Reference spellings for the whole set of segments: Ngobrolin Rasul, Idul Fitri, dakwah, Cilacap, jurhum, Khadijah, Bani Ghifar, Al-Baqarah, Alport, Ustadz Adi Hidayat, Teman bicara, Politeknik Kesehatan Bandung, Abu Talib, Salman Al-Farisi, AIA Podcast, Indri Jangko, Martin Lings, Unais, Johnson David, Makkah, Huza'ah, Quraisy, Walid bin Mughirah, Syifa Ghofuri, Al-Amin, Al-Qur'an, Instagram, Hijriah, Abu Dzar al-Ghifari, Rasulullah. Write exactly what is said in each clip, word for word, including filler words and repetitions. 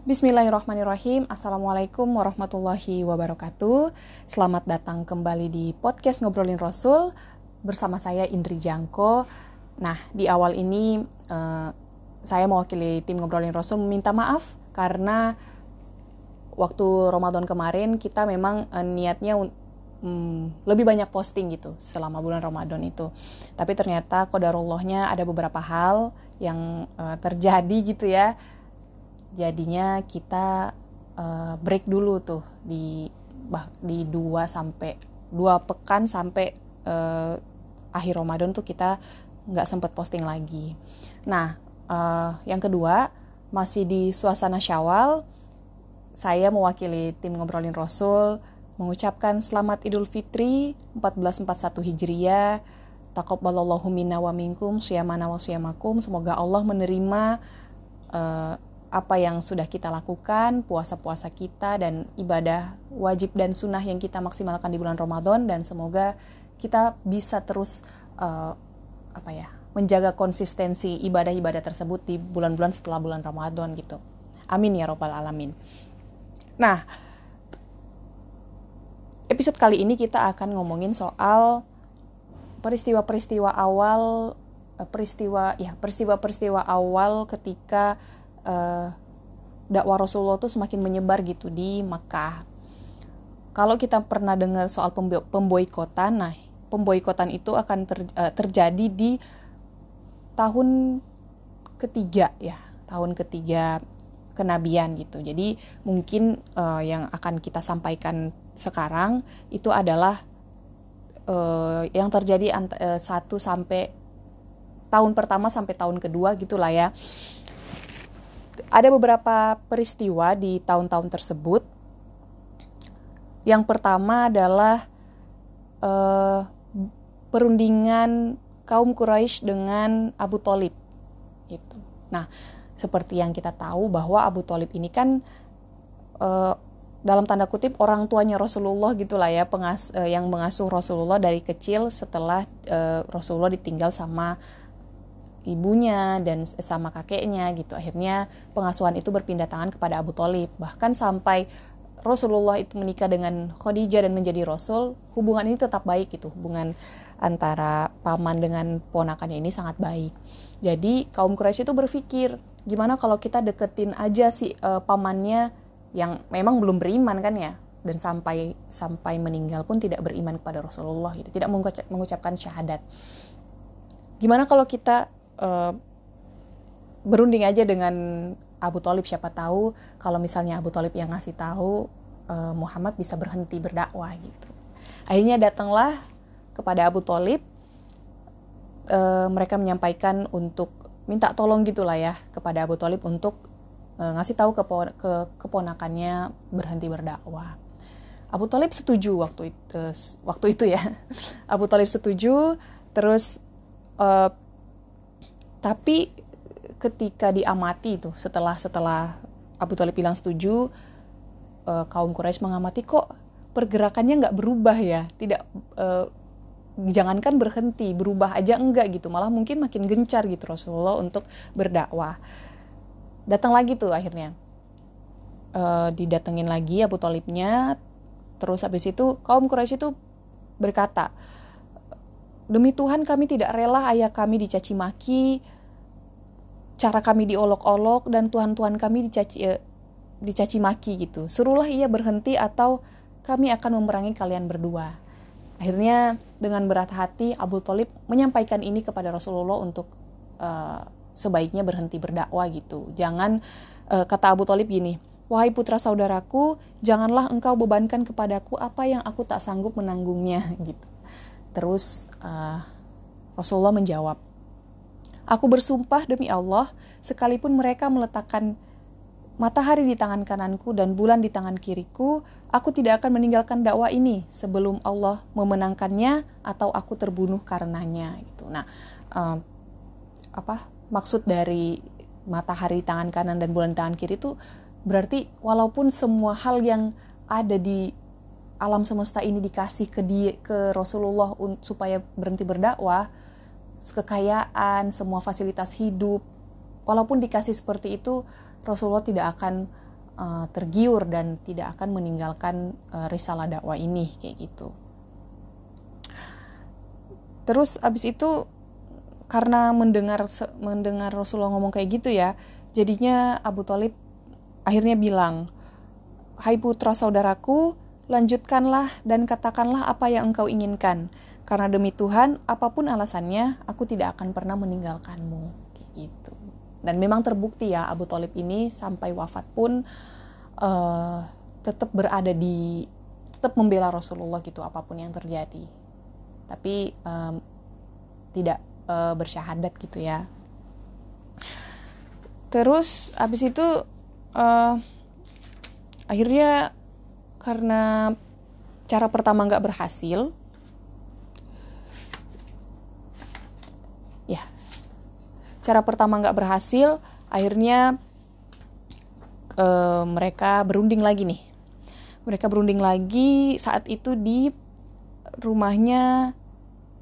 Bismillahirrahmanirrahim. Assalamualaikum warahmatullahi wabarakatuh. Selamat datang kembali di podcast Ngobrolin Rasul bersama saya Indri Jangko. Nah, di awal ini eh, saya mewakili tim Ngobrolin Rasul meminta maaf karena waktu Ramadan kemarin kita memang eh, niatnya mm, lebih banyak posting gitu selama bulan Ramadan itu. Tapi ternyata qadarullohnya ada beberapa hal yang eh, terjadi gitu ya. Jadinya kita uh, break dulu tuh di bah, di dua sampai dua pekan sampai uh, akhir Ramadan tuh kita nggak sempet posting lagi. Nah, uh, yang kedua masih di suasana Syawal, saya mewakili tim Ngobrolin Rasul mengucapkan selamat Idul Fitri seribu empat ratus empat puluh satu Hijriah. Taqabbalallahu minna wa minkum shiyamana wa shiyamakum. Semoga Allah menerima uh, apa yang sudah kita lakukan, puasa-puasa kita, dan ibadah wajib dan sunnah yang kita maksimalkan di bulan Ramadan, dan semoga kita bisa terus uh, apa ya menjaga konsistensi ibadah-ibadah tersebut di bulan-bulan setelah bulan Ramadan gitu. Amin ya robbal alamin. Nah, episode kali ini kita akan ngomongin soal peristiwa-peristiwa awal peristiwa ya peristiwa-peristiwa awal ketika Uh, dakwah Rasulullah tuh semakin menyebar gitu di Makkah. Kalau kita pernah dengar soal pemboikotan, nah pemboikotan itu akan ter, uh, terjadi di tahun ketiga ya, tahun ketiga kenabian gitu. Jadi mungkin uh, yang akan kita sampaikan sekarang itu adalah uh, yang terjadi ant- uh, satu sampai tahun pertama sampai tahun kedua gitulah ya. Ada beberapa peristiwa di tahun-tahun tersebut. Yang pertama adalah eh, perundingan kaum Quraisy dengan Abu Talib. Gitu. Nah, seperti yang kita tahu bahwa Abu Talib ini kan eh, dalam tanda kutip orang tuanya Rasulullah gitulah ya, pengas, eh, yang mengasuh Rasulullah dari kecil setelah eh, Rasulullah ditinggal sama ibunya dan sama kakeknya gitu. Akhirnya pengasuhan itu berpindah tangan kepada Abu Talib. Bahkan sampai Rasulullah itu menikah dengan Khadijah dan menjadi Rasul, hubungan ini tetap baik gitu. Hubungan antara paman dengan ponakannya ini sangat baik. Jadi kaum Quraisy itu berpikir, gimana kalau kita deketin aja si uh, pamannya yang memang belum beriman kan ya, dan sampai sampai meninggal pun tidak beriman kepada Rasulullah gitu. Tidak mengucapkan syahadat. Gimana kalau kita Uh, berunding aja dengan Abu Talib, siapa tahu kalau misalnya Abu Talib yang ngasih tahu uh, Muhammad bisa berhenti berdakwah gitu. Akhirnya datanglah kepada Abu Talib, uh, mereka menyampaikan untuk minta tolong gitulah ya kepada Abu Talib untuk uh, ngasih tahu kepo- ke keponakannya berhenti berdakwah. Abu Talib setuju waktu itu, uh, waktu itu ya. Abu Talib setuju, terus uh, tapi ketika diamati tuh setelah setelah Abu Talib bilang setuju, e, kaum Quraisy mengamati kok pergerakannya nggak berubah ya, tidak e, jangankan berhenti, berubah aja enggak gitu, malah mungkin makin gencar gitu Rasulullah untuk berdakwah. Datang lagi tuh akhirnya e, didatengin lagi Abu Talibnya, terus habis itu kaum Quraisy itu berkata, demi Tuhan kami tidak rela ayah kami dicaci maki, cara kami diolok-olok, dan Tuhan-Tuhan kami dicaci eh, dicaci maki gitu. Suruhlah ia berhenti atau kami akan memerangi kalian berdua. Akhirnya dengan berat hati Abu Talib menyampaikan ini kepada Rasulullah untuk eh, sebaiknya berhenti berdakwah gitu. Jangan, eh, kata Abu Talib gini, wahai putra saudaraku, janganlah engkau bebankan kepadaku apa yang aku tak sanggup menanggungnya gitu. Terus uh, Rasulullah menjawab, aku bersumpah demi Allah, sekalipun mereka meletakkan matahari di tangan kananku dan bulan di tangan kiriku, aku tidak akan meninggalkan dakwah ini sebelum Allah memenangkannya atau aku terbunuh karenanya. Gitu. Nah, uh, apa maksud dari matahari di tangan kanan dan bulan di tangan kiri itu berarti walaupun semua hal yang ada di alam semesta ini dikasih ke dia, ke Rasulullah un, supaya berhenti berdakwah, kekayaan, semua fasilitas hidup, walaupun dikasih seperti itu, Rasulullah tidak akan uh, tergiur dan tidak akan meninggalkan uh, risalah dakwah ini, kayak gitu. Terus abis itu karena mendengar mendengar Rasulullah ngomong kayak gitu ya, jadinya Abu Talib akhirnya bilang, "Hai putra saudaraku, lanjutkanlah dan katakanlah apa yang engkau inginkan. Karena demi Tuhan, apapun alasannya, aku tidak akan pernah meninggalkanmu." Gitu. Dan memang terbukti ya, Abu Talib ini sampai wafat pun uh, tetap berada di, tetap membela Rasulullah gitu apapun yang terjadi. Tapi um, tidak uh, bersyahadat gitu ya. Terus abis itu uh, akhirnya karena cara pertama nggak berhasil, ya, cara pertama nggak berhasil, akhirnya e, mereka berunding lagi nih. Mereka berunding lagi saat itu di rumahnya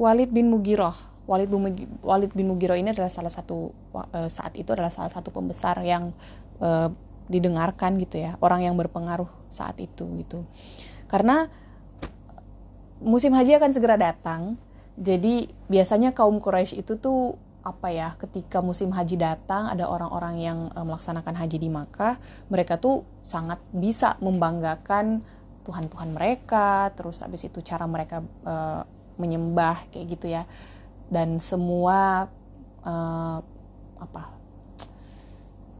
Walid bin Mughirah. Walid bin Walid bin Mughirah ini adalah salah satu saat itu adalah salah satu pembesar yang e, didengarkan gitu ya, orang yang berpengaruh saat itu gitu. Karena musim haji akan segera datang, jadi biasanya kaum Quraisy itu tuh apa ya, ketika musim haji datang ada orang-orang yang melaksanakan haji di Makkah, mereka tuh sangat bisa membanggakan Tuhan-Tuhan mereka, terus habis itu cara mereka e, menyembah kayak gitu ya. Dan semua e, apa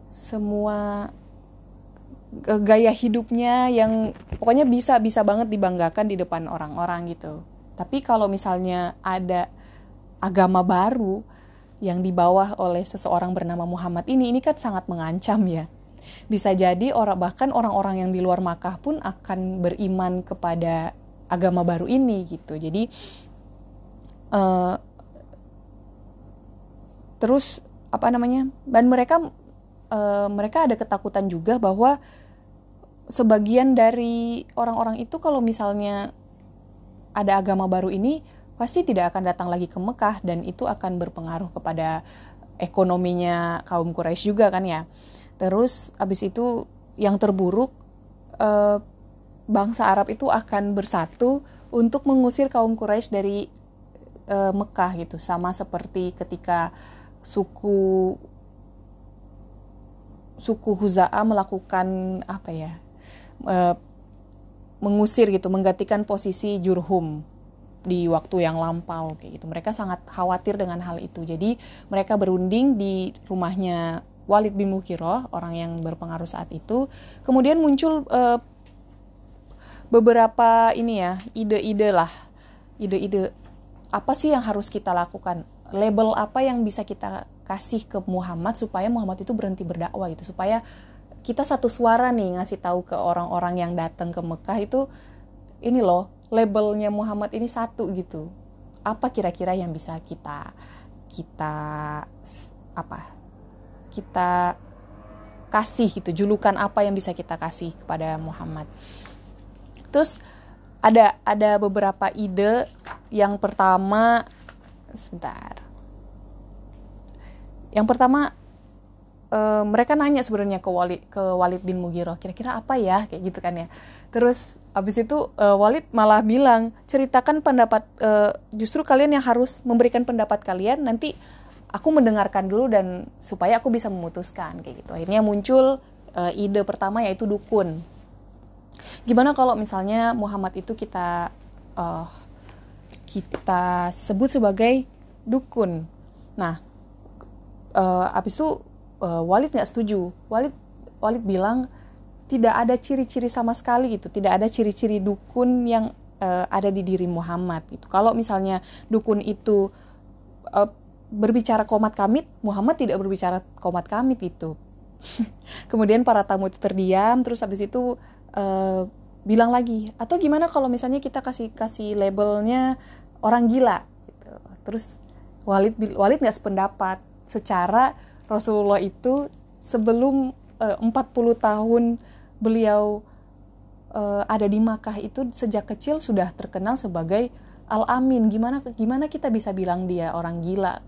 semua gaya hidupnya yang pokoknya bisa bisa banget dibanggakan di depan orang-orang gitu. Tapi kalau misalnya ada agama baru yang dibawa oleh seseorang bernama Muhammad ini, ini kan sangat mengancam ya. Bisa jadi orang, bahkan orang-orang yang di luar Makkah pun akan beriman kepada agama baru ini gitu. Jadi uh, terus apa namanya? Dan mereka uh, mereka ada ketakutan juga bahwa sebagian dari orang-orang itu kalau misalnya ada agama baru ini pasti tidak akan datang lagi ke Mekah, dan itu akan berpengaruh kepada ekonominya kaum Quraisy juga kan ya. Terus abis itu yang terburuk, eh, bangsa Arab itu akan bersatu untuk mengusir kaum Quraisy dari eh, Mekah gitu, sama seperti ketika suku suku Huza'ah melakukan apa ya, eh, mengusir gitu, menggantikan posisi jurhum di waktu yang lampau kayak gitu. Mereka sangat khawatir dengan hal itu. Jadi mereka berunding di rumahnya Walid bin Mughirah, orang yang berpengaruh saat itu. Kemudian muncul eh, beberapa ini ya, ide-ide lah. Ide-ide apa sih yang harus kita lakukan? Label apa yang bisa kita kasih ke Muhammad supaya Muhammad itu berhenti berdakwah gitu, supaya kita satu suara nih ngasih tahu ke orang-orang yang datang ke Mekah itu, ini loh labelnya Muhammad ini satu gitu. Apa kira-kira yang bisa kita kita apa? Kita kasih gitu, julukan apa yang bisa kita kasih kepada Muhammad. Terus ada ada beberapa ide. Yang pertama, sebentar. Yang pertama Uh, mereka nanya sebenarnya ke Walid, ke Walid bin Mughirah, kira-kira apa ya, kayak gitu kan ya. Terus abis itu uh, Walid malah bilang, ceritakan pendapat, uh, justru kalian yang harus memberikan pendapat kalian, nanti aku mendengarkan dulu dan supaya aku bisa memutuskan, kayak gitu. Akhirnya muncul uh, ide pertama yaitu dukun. Gimana kalau misalnya Muhammad itu kita uh, kita sebut sebagai dukun. Nah, uh, abis itu Walid nggak setuju. Walid Walid bilang tidak ada ciri-ciri sama sekali gitu, tidak ada ciri-ciri dukun yang uh, ada di diri Muhammad gitu. Kalau misalnya dukun itu uh, berbicara komat kamit, Muhammad tidak berbicara komat kamit gitu. Kemudian para tamu itu terdiam, terus habis itu uh, bilang lagi, atau gimana kalau misalnya kita kasih kasih labelnya orang gila gitu. Terus Walid Walid nggak sependapat. Secara Rasulullah itu sebelum uh, empat puluh tahun beliau uh, ada di Makkah itu sejak kecil sudah terkenal sebagai Al-Amin. Gimana gimana kita bisa bilang dia orang gila?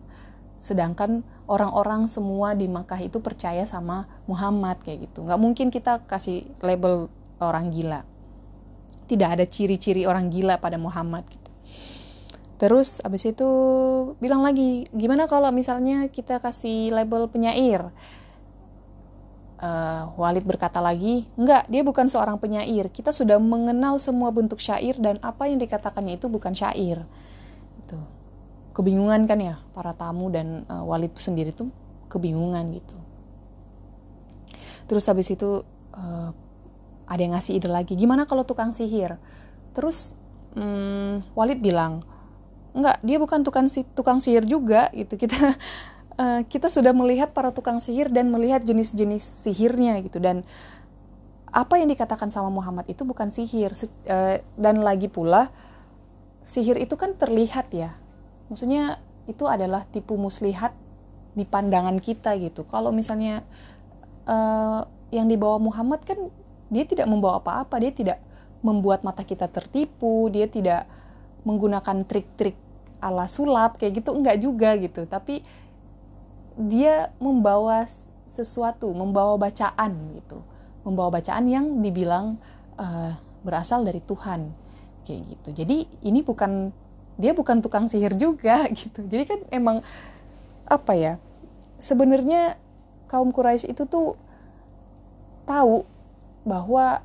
Sedangkan orang-orang semua di Makkah itu percaya sama Muhammad kayak gitu. Nggak mungkin kita kasih label orang gila. Tidak ada ciri-ciri orang gila pada Muhammad gitu. Terus abis itu bilang lagi, gimana kalau misalnya kita kasih label penyair? Uh, Walid berkata lagi, enggak, dia bukan seorang penyair. Kita sudah mengenal semua bentuk syair dan apa yang dikatakannya itu bukan syair. Itu. Kebingungan kan ya, para tamu dan uh, Walid sendiri tuh kebingungan gitu. Terus habis itu uh, ada yang ngasih ide lagi, gimana kalau tukang sihir? Terus hmm, Walid bilang, enggak, dia bukan tukang, si- tukang sihir juga gitu. Kita Uh, kita sudah melihat para tukang sihir dan melihat jenis-jenis sihirnya gitu, dan apa yang dikatakan sama Muhammad itu bukan sihir. Se- uh, dan lagi pula sihir itu kan terlihat ya, maksudnya itu adalah tipu muslihat di pandangan kita gitu. Kalau misalnya uh, yang dibawa Muhammad kan dia tidak membawa apa-apa, dia tidak membuat mata kita tertipu, dia tidak menggunakan trik-trik ala sulap kayak gitu, enggak juga gitu, tapi dia membawa sesuatu, membawa bacaan gitu, membawa bacaan yang dibilang uh, berasal dari Tuhan kayak gitu. Jadi ini bukan, dia bukan tukang sihir juga gitu. Jadi kan emang apa ya, sebenarnya kaum Quraisy itu tuh tahu bahwa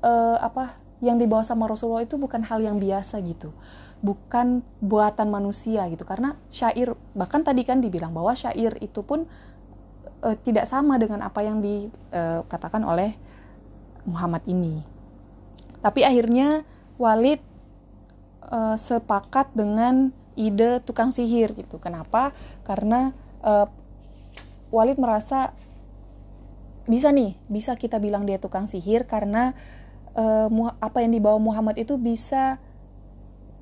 uh, apa yang dibawa sama Rasulullah itu bukan hal yang biasa gitu, bukan buatan manusia gitu. Karena syair, bahkan tadi kan dibilang bahwa syair itu pun e, tidak sama dengan apa yang dikatakan e, oleh Muhammad ini. Tapi akhirnya Walid e, sepakat dengan ide tukang sihir gitu. Kenapa? Karena e, Walid merasa bisa nih, bisa kita bilang dia tukang sihir karena e, apa yang dibawa Muhammad itu bisa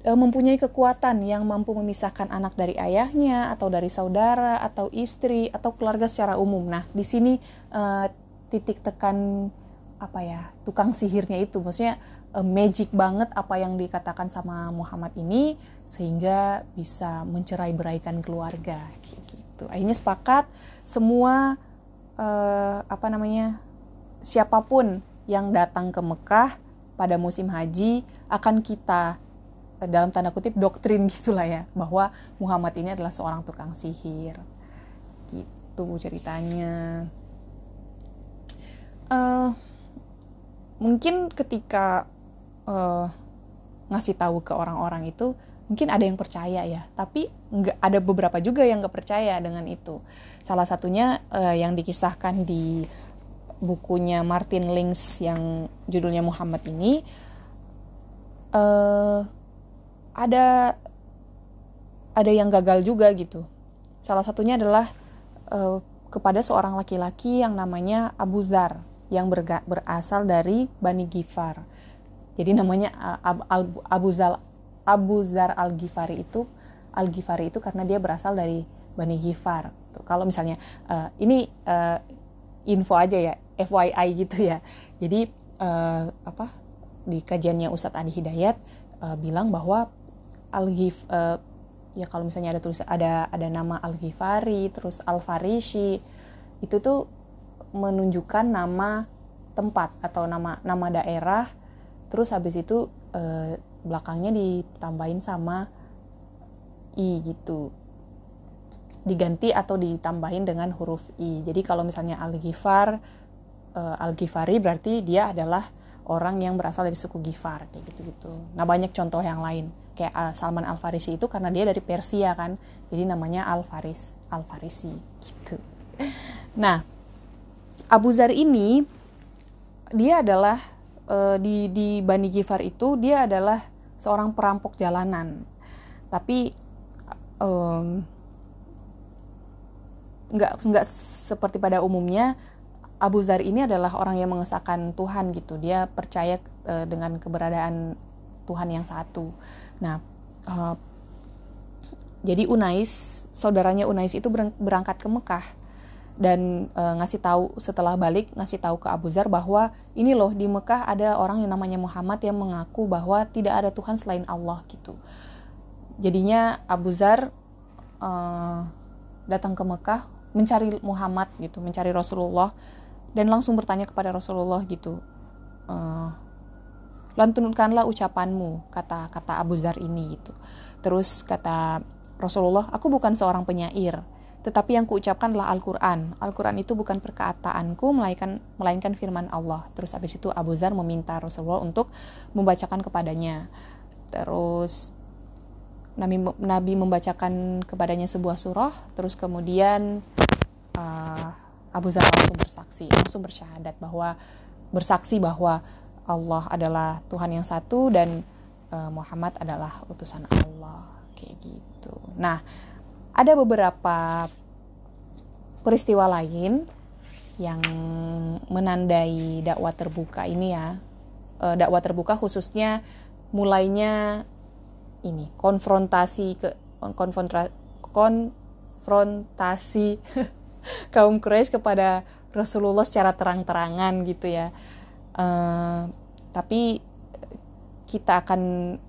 mempunyai kekuatan yang mampu memisahkan anak dari ayahnya, atau dari saudara, atau istri, atau keluarga secara umum. Nah, di sini uh, titik tekan apa ya, tukang sihirnya itu, maksudnya uh, magic banget apa yang dikatakan sama Muhammad ini, sehingga bisa mencerai-beraikan keluarga, gitu. Akhirnya sepakat semua uh, apa namanya, siapapun yang datang ke Mekah pada musim haji akan kita, dalam tanda kutip, doktrin gitulah ya, bahwa Muhammad ini adalah seorang tukang sihir gitu ceritanya. Uh, mungkin ketika uh, ngasih tahu ke orang-orang itu mungkin ada yang percaya ya, tapi nggak, ada beberapa juga yang nggak percaya dengan itu. Salah satunya uh, yang dikisahkan di bukunya Martin Lings yang judulnya Muhammad ini. Uh, ada ada yang gagal juga gitu. Salah satunya adalah uh, kepada seorang laki-laki yang namanya Abu Dzar yang berga, berasal dari Bani Ghifar. Jadi namanya uh, Ab, Abu Zal, Abu Dzar al-Ghifari itu al-Ghifari itu karena dia berasal dari Bani Ghifar. Tuh, kalau misalnya uh, ini uh, info aja ya, F Y I gitu ya. Jadi uh, apa di kajiannya Ustadz Adi Hidayat Uh, bilang bahwa Al-Ghif uh, ya kalau misalnya ada tulis ada ada nama Al-Ghifari terus Al-Farisi, itu tuh menunjukkan nama tempat atau nama nama daerah, terus habis itu uh, belakangnya ditambahin sama i gitu, diganti atau ditambahin dengan huruf i. Jadi kalau misalnya Al-Ghifar uh, Al-Ghifari berarti dia adalah orang yang berasal dari suku Ghifar, kayak gitu-gitu. Nah, banyak contoh yang lain. Kayak Salman Al-Farisi itu karena dia dari Persia kan, jadi namanya Al-Faris, Al-Farisi, gitu. Nah, Abu Dzar ini, dia adalah, uh, di, di Bani Ghifar itu, dia adalah seorang perampok jalanan. Tapi, um, nggak, nggak seperti pada umumnya, Abu Dzar ini adalah orang yang mengesahkan Tuhan gitu. Dia percaya uh, dengan keberadaan Tuhan yang satu. Nah, uh, jadi Unais, saudaranya Unais itu berangkat ke Mekah dan uh, ngasih tahu, setelah balik ngasih tahu ke Abu Dzar bahwa ini loh, di Mekah ada orang yang namanya Muhammad yang mengaku bahwa tidak ada Tuhan selain Allah gitu. Jadinya Abu Dzar uh, datang ke Mekah mencari Muhammad gitu, mencari Rasulullah, dan langsung bertanya kepada Rasulullah gitu, uh, lantunkanlah ucapanmu, kata kata Abu Dzar ini gitu. Terus kata Rasulullah, aku bukan seorang penyair, tetapi yang kuucapkan adalah Al-Qur'an. Al-Qur'an itu bukan perkataanku, melainkan melainkan firman Allah. Terus habis itu Abu Dzar meminta Rasulullah untuk membacakan kepadanya. Terus Nabi, Nabi membacakan kepadanya sebuah surah, terus kemudian uh, Abu Dzar langsung bersaksi, langsung bersyahadat bahwa bersaksi bahwa Allah adalah Tuhan yang satu dan uh, Muhammad adalah utusan Allah, kayak gitu. Nah, ada beberapa peristiwa lain yang menandai dakwah terbuka ini ya. Uh, dakwah terbuka khususnya mulainya ini konfrontasi ke konfronta, konfrontasi kaum Quraisy kepada Rasulullah secara terang-terangan gitu ya. Uh, tapi kita akan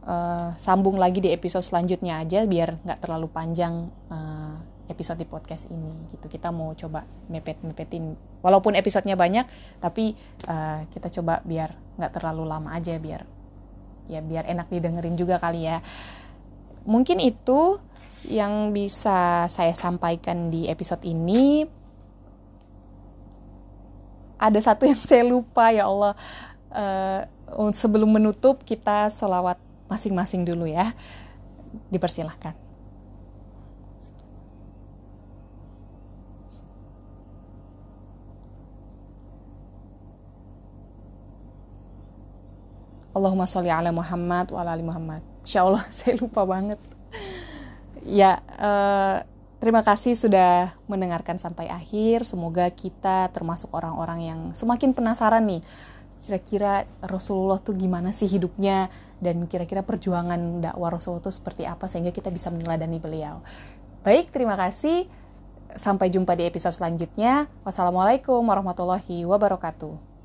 uh, sambung lagi di episode selanjutnya aja biar nggak terlalu panjang uh, episode di podcast ini gitu. Kita mau coba mepet-mepetin walaupun episodenya banyak, tapi uh, kita coba biar nggak terlalu lama aja, biar ya biar enak didengerin juga kali ya. Mungkin itu yang bisa saya sampaikan di episode ini. Ada satu yang saya lupa, ya Allah. Uh, sebelum menutup, kita selawat masing-masing dulu ya. Dipersilahkan. Allahumma sholli ala Muhammad wa ala ali Muhammad. Insya Allah, saya lupa banget. Ya, uh, terima kasih sudah mendengarkan sampai akhir. Semoga kita termasuk orang-orang yang semakin penasaran nih. Kira-kira Rasulullah tuh gimana sih hidupnya, dan kira-kira perjuangan dakwah Rasulullah tuh seperti apa, sehingga kita bisa meneladani beliau. Baik, terima kasih. Sampai jumpa di episode selanjutnya. Wassalamualaikum warahmatullahi wabarakatuh.